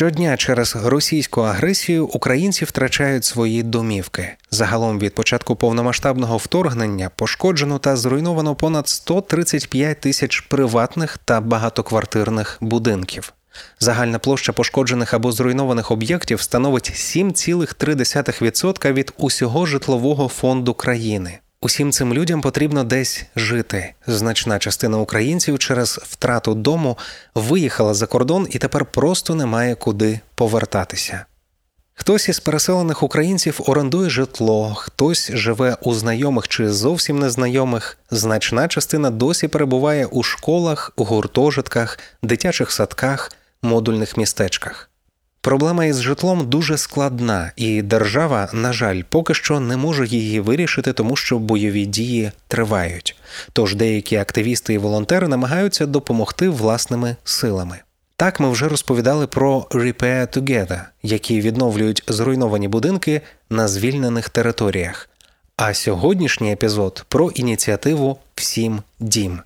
Щодня через російську агресію українці втрачають свої домівки. Загалом від початку повномасштабного вторгнення пошкоджено та зруйновано понад 135 тисяч приватних та багатоквартирних будинків. Загальна площа пошкоджених або зруйнованих об'єктів становить 7,3% від усього житлового фонду країни. Усім цим людям потрібно десь жити. Значна частина українців через втрату дому виїхала за кордон і тепер просто немає куди повертатися. Хтось із переселених українців орендує житло, хтось живе у знайомих чи зовсім незнайомих. Значна частина досі перебуває у школах, гуртожитках, дитячих садках, модульних містечках. Проблема із житлом дуже складна, і держава, на жаль, поки що не може її вирішити, тому що бойові дії тривають. Тож деякі активісти і волонтери намагаються допомогти власними силами. Так ми вже розповідали про Repair Together, які відновлюють зруйновані будинки на звільнених територіях. А сьогоднішній епізод про ініціативу «Всім дім».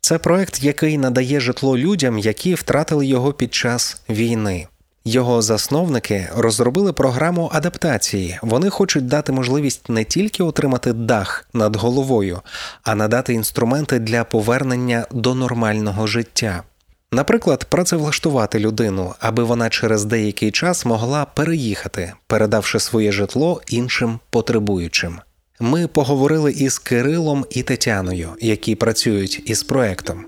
Це проект, який надає житло людям, які втратили його під час війни. Його засновники розробили програму адаптації. Вони хочуть дати можливість не тільки отримати дах над головою, а надати інструменти для повернення до нормального життя. Наприклад, працевлаштувати людину, аби вона через деякий час могла переїхати, передавши своє житло іншим потребуючим. Ми поговорили із Кирилом і Тетяною, які працюють із проектом.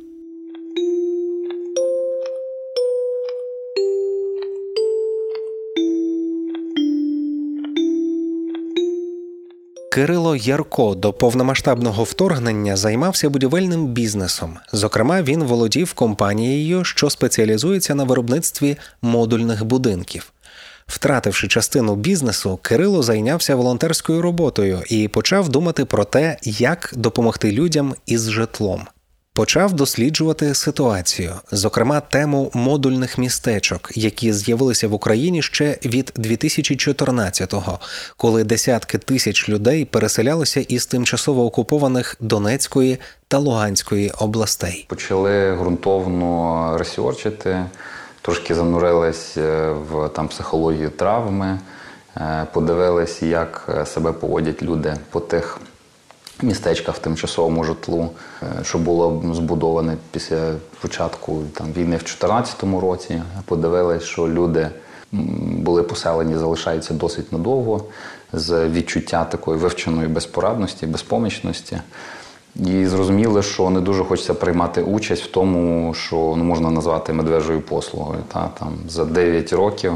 Кирило Ярко до повномасштабного вторгнення займався будівельним бізнесом. Зокрема, він володів компанією, що спеціалізується на виробництві модульних будинків. Втративши частину бізнесу, Кирило зайнявся волонтерською роботою і почав думати про те, як допомогти людям із житлом. Почав досліджувати ситуацію, зокрема тему модульних містечок, які з'явилися в Україні ще від 2014-го, коли десятки тисяч людей переселялися із тимчасово окупованих Донецької та Луганської областей. Почали ґрунтовно ресерчити, трошки занурились в психологію травми, подивились, як себе поводять люди по тих містечка в тимчасовому житлу, що було збудоване після початку війни в 2014 році. Подивилися, що люди були поселені, залишаються досить надовго, з відчуття такої вивченої безпорадності, безпомічності. І зрозуміли, що не дуже хочеться приймати участь в тому, що можна назвати медвежою послугою. За 9 років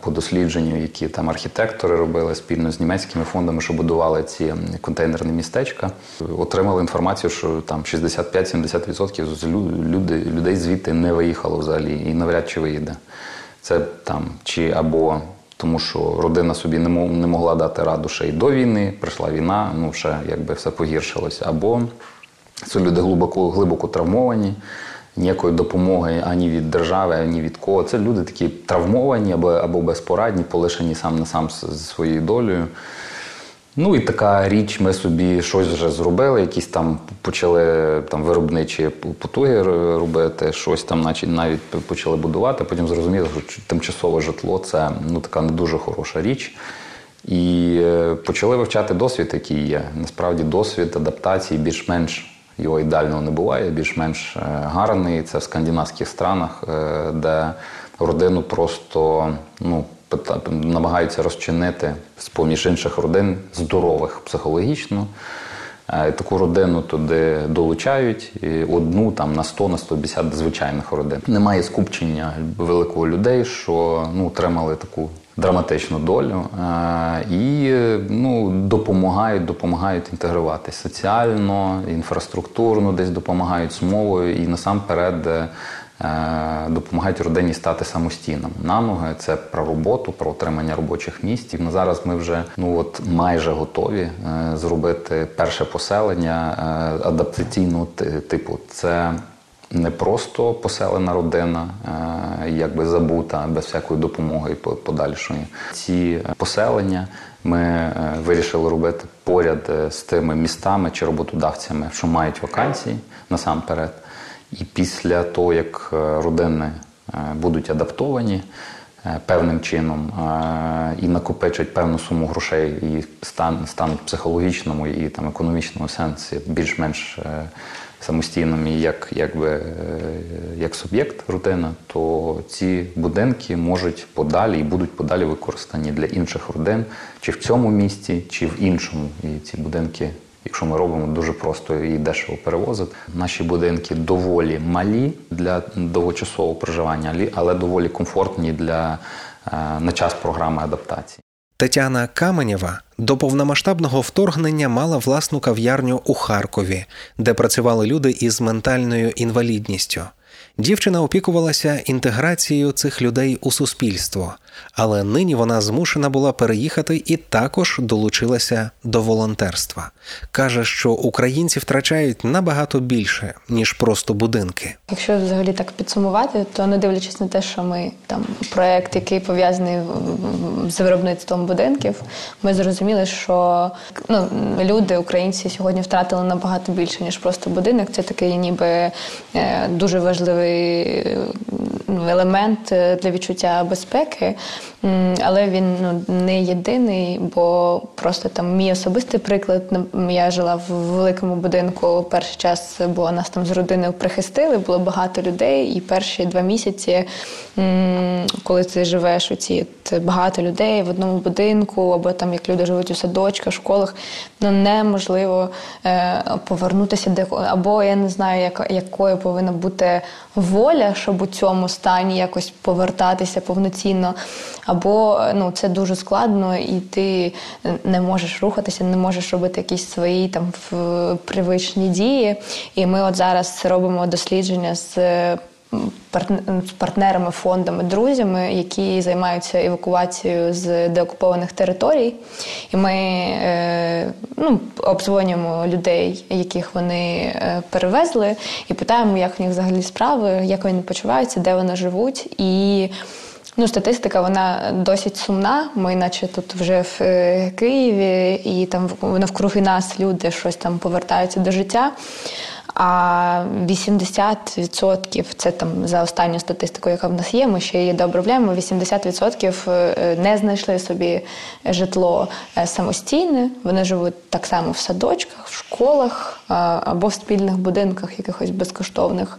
по дослідженню, які архітектори робили спільно з німецькими фондами, що будували ці контейнерні містечка, отримали інформацію, що 65-70% людей звідти не виїхало взагалі і навряд чи виїде. Це чи або тому, що родина собі не могла дати раду ще й до війни, прийшла війна, ще все погіршилося, або це люди глибоко травмовані, ніякої допомоги ані від держави, ані від кого. Це люди такі травмовані або безпорадні, полишені сам на сам зі своєю долею. І така річ, ми собі щось вже зробили, якісь почали виробничі потуги робити, щось навіть почали будувати, потім зрозуміли, що тимчасове житло – це така не дуже хороша річ. І почали вивчати досвід, який є. Насправді досвід адаптації більш-менш його ідеального не буває, більш-менш гарний. Це в скандинавських странах, де родину просто намагаються розчинити з-поміж інших родин, здорових психологічно. Таку родину туди долучають, одну на 100-150 звичайних родин. Немає скупчення великого людей, що отримали таку драматичну долю, і допомагають інтегруватися соціально, інфраструктурно, десь допомагають з мовою і насамперед допомагають родині стати самостійним на ноги. Це про роботу, про отримання робочих місць. І зараз ми вже майже готові зробити перше поселення адаптаційного типу. Це не просто поселена родина, забута, без всякої допомоги подальшої. Ці поселення ми вирішили робити поряд з тими містами чи роботодавцями, що мають вакансії насамперед. І після того, як родини будуть адаптовані певним чином і накопичать певну суму грошей і стануть психологічному і там, економічному сенсі більш-менш самостійним і як суб'єкт родина, то ці будинки можуть подалі і будуть подалі використані для інших родин, чи в цьому місті, чи в іншому. І ці будинки, якщо ми робимо, дуже просто і дешево перевозити. Наші будинки доволі малі для довгочасового проживання, але доволі комфортні на час програми адаптації. Тетяна Каменєва до повномасштабного вторгнення мала власну кав'ярню у Харкові, де працювали люди із ментальною інвалідністю. Дівчина опікувалася інтеграцією цих людей у суспільство, але нині вона змушена була переїхати і також долучилася до волонтерства. Каже, що українці втрачають набагато більше, ніж просто будинки. Якщо взагалі так підсумувати, то не дивлячись на те, що ми проєкт, який пов'язаний з виробництвом будинків, ми зрозуміли, що люди, українці, сьогодні втратили набагато більше, ніж просто будинок. Це такий ніби дуже важливий елемент для відчуття безпеки, але він не єдиний, бо просто мій особистий приклад. Я жила в великому будинку перший час, бо нас з родини прихистили, було багато людей, і перші 2 місяці, коли ти живеш у цій багато людей в одному будинку, або як люди живуть у садочках, школах, неможливо повернутися або я не знаю, якою повинна бути воля, щоб у цьому стані якось повертатися повноцінно, або це дуже складно, і ти не можеш рухатися, не можеш робити якісь свої привичні дії. І ми зараз робимо дослідження з партнерами, фондами, друзями, які займаються евакуацією з деокупованих територій. І ми обзвонюємо людей, яких вони перевезли, і питаємо, як в них взагалі справи, як вони почуваються, де вони живуть. І статистика, вона досить сумна. Ми наче тут вже в Києві, і навкруги нас люди щось повертаються до життя. А 80% – це за останню статистику, яка в нас є, ми ще її дообробляємо, 80% не знайшли собі житло самостійне. Вони живуть так само в садочках, в школах або в спільних будинках якихось безкоштовних.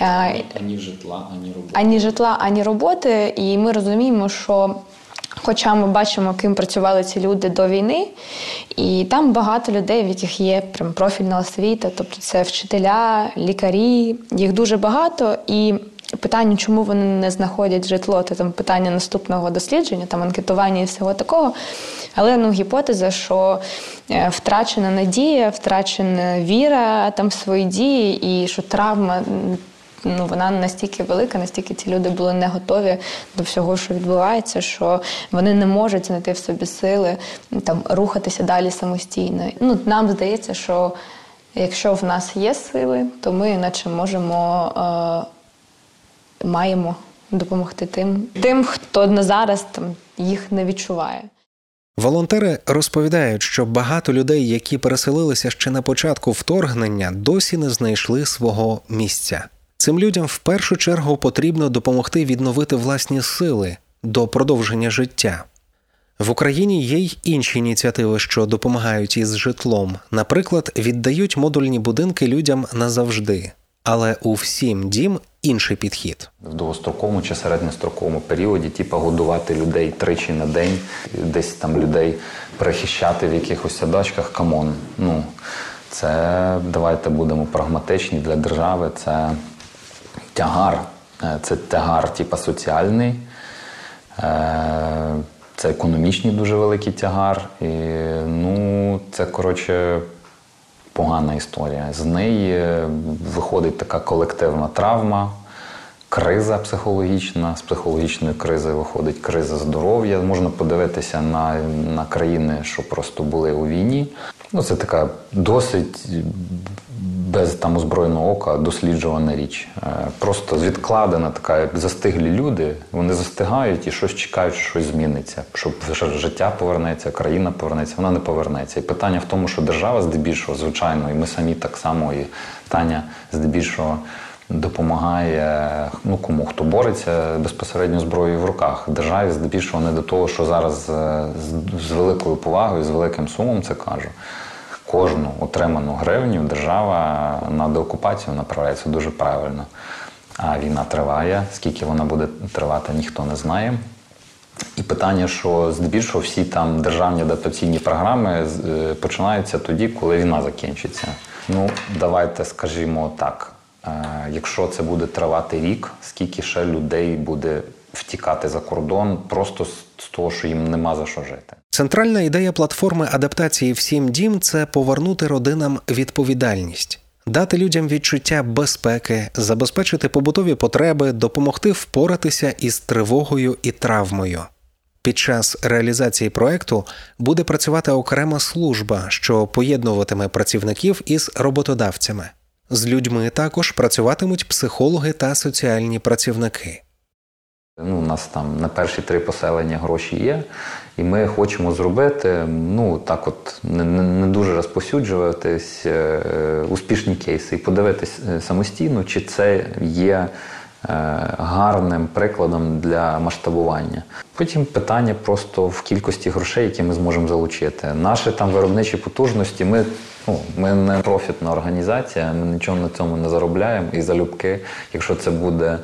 Ані житла, ані роботи. Ані житла, ані роботи. І ми розуміємо, що хоча ми бачимо, ким працювали ці люди до війни, і там багато людей, в яких є прям профільна освіта, тобто це вчителя, лікарі, їх дуже багато, і питання, чому вони не знаходять житло, це питання наступного дослідження, анкетування і всього такого. Але гіпотеза, що втрачена надія, втрачена віра, свої дії, і що травма вона настільки велика, настільки ці люди були не готові до всього, що відбувається, що вони не можуть знайти в собі сили рухатися далі самостійно. Нам здається, що якщо в нас є сили, то ми наче маємо допомогти тим, хто на зараз їх не відчуває. Волонтери розповідають, що багато людей, які переселилися ще на початку вторгнення, досі не знайшли свого місця. Цим людям в першу чергу потрібно допомогти відновити власні сили до продовження життя. В Україні є й інші ініціативи, що допомагають із житлом. Наприклад, віддають модульні будинки людям назавжди. Але у «Всім дім» інший підхід. В довгостроковому чи середньостроковому періоді годувати людей 3 на день, десь людей перехищати в якихось садочках. Камон, це, давайте будемо прагматичні, для держави це тягар. Це тягар соціальний, це економічний дуже великий тягар. І, це, погана історія. З неї виходить така колективна травма, криза психологічна. З психологічної кризи виходить криза здоров'я. Можна подивитися на країни, що просто були у війні. Це така досить без озброєного ока досліджувана річ. Просто відкладена така, застиглі люди, вони застигають і щось чекають, що щось зміниться, щоб життя повернеться, країна повернеться, вона не повернеться. І питання в тому, що держава здебільшого, звичайно, і ми самі так само, і Таня здебільшого допомагає, ну, кому, хто бореться безпосередньо зброєю в руках. Державі, здебільшого, не до того, що зараз з великою повагою, з великим сумом це кажу. Кожну отриману гривню держава на деокупацію направляє, це дуже правильно. А війна триває, скільки вона буде тривати, ніхто не знає. І питання, що здебільшого всі там державні адаптаційні програми починаються тоді, коли війна закінчиться. Ну, давайте скажімо так, якщо це буде тривати рік, скільки ще людей буде втікати за кордон просто з того, що їм нема за що жити. Центральна ідея платформи адаптації «Всім дім» – це повернути родинам відповідальність. Дати людям відчуття безпеки, забезпечити побутові потреби, допомогти впоратися із тривогою і травмою. Під час реалізації проекту буде працювати окрема служба, що поєднуватиме працівників із роботодавцями. З людьми також працюватимуть психологи та соціальні працівники. Ну, у нас там на перші 3 поселення гроші є, і ми хочемо зробити, ну, так от, не дуже розповсюджуватись, успішні кейси, і подивитись самостійно, чи це є гарним прикладом для масштабування. Потім питання просто в кількості грошей, які ми зможемо залучити. Наші там виробничі потужності, ми не профітна організація, ми нічого на цьому не заробляємо, і залюбки, якщо це буде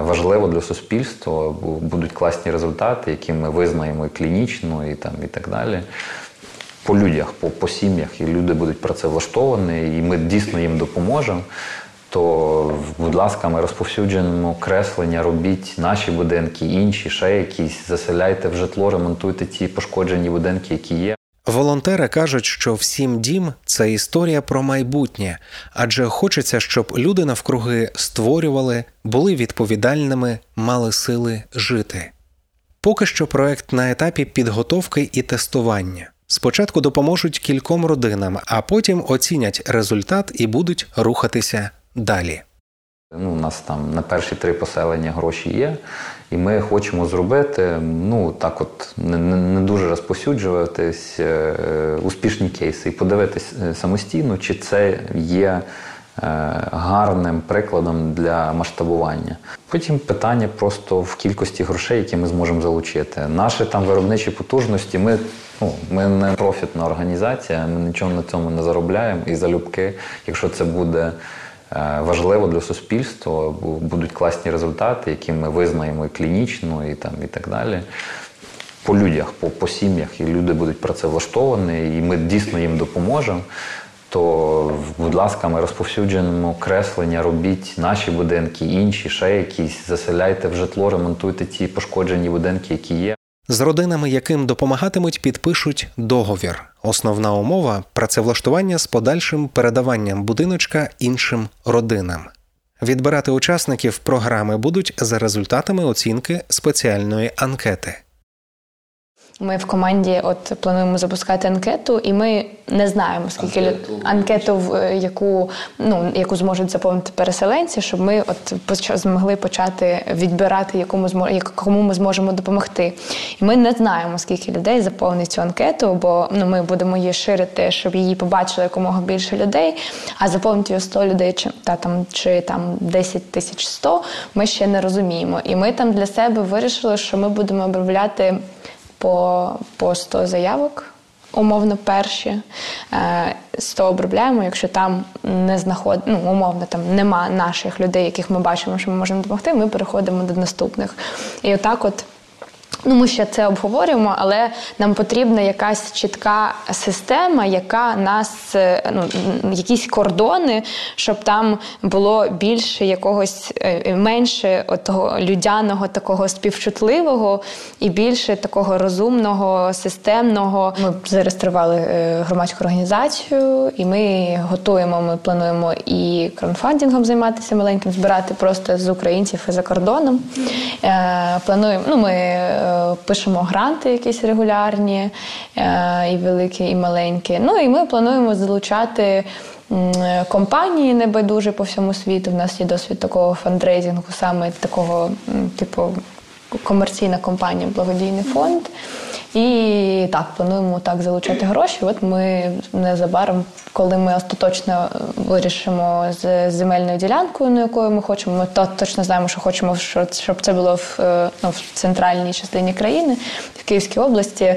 важливо для суспільства, будуть класні результати, які ми визнаємо і клінічно, і, там, і так далі. По людях, по сім'ях, і люди будуть працевлаштовані, і ми дійсно їм допоможемо, то, будь ласка, ми розповсюджуємо креслення, робіть наші будинки, інші, ще якісь, заселяйте в житло, ремонтуйте ті пошкоджені будинки, які є. Волонтери кажуть, що «Всім дім» – це історія про майбутнє, адже хочеться, щоб люди навкруги створювали, були відповідальними, мали сили жити. Поки що проект на етапі підготовки і тестування. Спочатку допоможуть кільком родинам, а потім оцінять результат і будуть рухатися далі. У нас там на перші 3 поселення гроші є, і ми хочемо зробити, ну, так от, не дуже розповсюджуватись, успішні кейси, і подивитись самостійно, чи це є гарним прикладом для масштабування. Потім питання просто в кількості грошей, які ми зможемо залучити. Наші там виробничі потужності, ми не профітна організація, ми нічого на цьому не заробляємо, і залюбки, якщо це буде важливо для суспільства, будуть класні результати, які ми визнаємо і клінічно, і, там, і так далі. По людях, по сім'ях, і люди будуть працевлаштовані, і ми дійсно їм допоможемо, то, будь ласка, ми розповсюджуємо креслення, робіть наші будинки, інші, ще якісь, заселяйте в житло, ремонтуйте ті пошкоджені будинки, які є. З родинами, яким допомагатимуть, підпишуть договір. Основна умова – працевлаштування з подальшим передаванням будиночка іншим родинам. Відбирати учасників програми будуть за результатами оцінки спеціальної анкети. Ми в команді плануємо запускати анкету, і ми не знаємо, скільки анкету, яку зможуть заповнити переселенці, щоб ми змогли почати відбирати, кому ми зможемо допомогти. І ми не знаємо, скільки людей заповнить цю анкету, бо ми будемо її ширити, щоб її побачили якомога більше людей, а заповнити її 100 людей чи 10 100 ми ще не розуміємо. І ми там для себе вирішили, що ми будемо обробляти по 100 заявок, умовно перші, 100 обробляємо, якщо там не умовно там нема наших людей, яких ми бачимо, що ми можемо допомогти, ми переходимо до наступних. І ми ще це обговорюємо, але нам потрібна якась чітка система, яка нас, якісь кордони, щоб там було більше якогось, менше того людяного, такого співчутливого і більше такого розумного, системного. Ми зареєстрували громадську організацію, і ми плануємо і краудфандингом займатися маленьким, збирати просто з українців і за кордоном. Плануємо, ми пишемо гранти якісь регулярні, і великі, і маленькі. І ми плануємо залучати компанії небайдужі по всьому світу. В нас є досвід такого фандрейзингу, саме такого, комерційна компанія, благодійний фонд. І так, плануємо так залучати гроші. От ми незабаром, коли ми остаточно вирішимо з земельною ділянкою, на якою ми хочемо, ми то точно знаємо, що хочемо, щоб це було в центральній частині країни, в Київській області.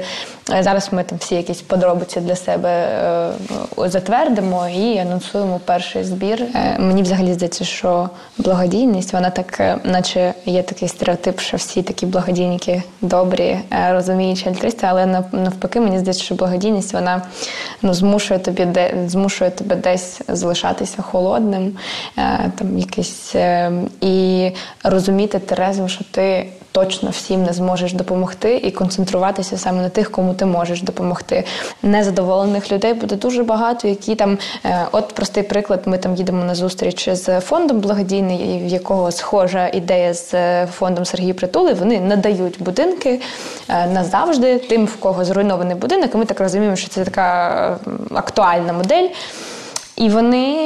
Зараз ми там всі якісь подробиці для себе затвердимо і анонсуємо перший збір. Мені взагалі здається, що благодійність, вона так, наче є такий стереотип, що всі такі благодійники добрі, розуміючі, альтруїсти, але навпаки, мені здається, що благодійність, вона змушує тебе десь залишатися холодним, там якийсь, і розуміти терезво, що ти точно всім не зможеш допомогти, і концентруватися саме на тих, кому ти можеш допомогти. Незадоволених людей буде дуже багато, які там, от простий приклад, ми там їдемо на зустріч з фондом благодійний, в якого схожа ідея з фондом Сергія Prituli, вони надають будинки назавжди тим, в кого зруйнований будинок, і ми так розуміємо, що це така актуальна модель. І вони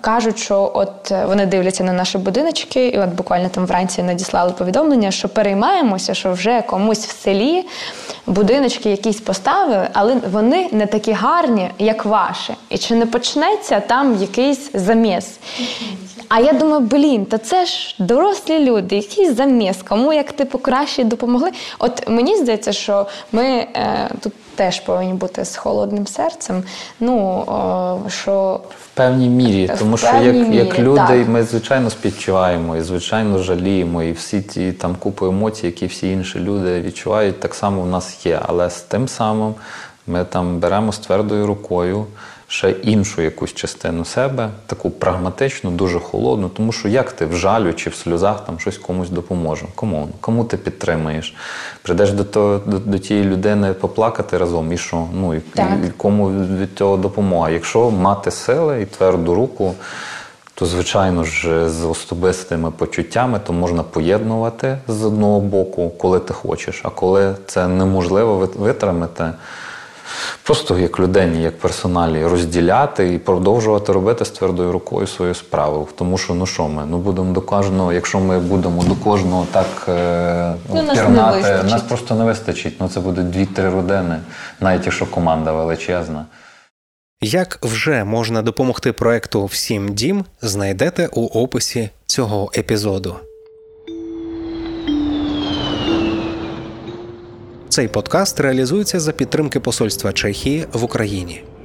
кажуть, що от вони дивляться на наші будиночки, і от буквально там вранці надіслали повідомлення, що переймаємося, що вже комусь в селі будиночки якісь поставили, але вони не такі гарні, як ваші. І чи не почнеться там якийсь заміс? А я думаю, та це ж дорослі люди, який заміс, кому як типу краще допомогли. От мені здається, що ми тут теж повинні бути з холодним серцем. Що в певній мірі, тому що як люди, так, ми звичайно співчуваємо і звичайно жаліємо, і всі ті там купу емоцій, які всі інші люди відчувають, так само в нас є. Але з тим самим ми там беремо з твердою рукою ще іншу якусь частину себе, таку прагматичну, дуже холодну, тому що як ти в жалю чи в сльозах там щось комусь допоможеш? Кому ти підтримаєш? Прийдеш до тієї людини поплакати разом, і що? І кому від цього допомога? Якщо мати сили і тверду руку, то, звичайно ж, з особистими почуттями то можна поєднувати з одного боку, коли ти хочеш, а коли це неможливо витримати, просто як людині, як персоналі розділяти і продовжувати робити з твердою рукою свою справу. Тому що, будемо до кожного, якщо ми будемо до кожного так пірнати, нас просто не вистачить. Це будуть 2-3 родини, навіть якщо команда величезна. Як вже можна допомогти проекту «Всім дім», знайдете у описі цього епізоду. Цей подкаст реалізується за підтримки Посольства Чехії в Україні.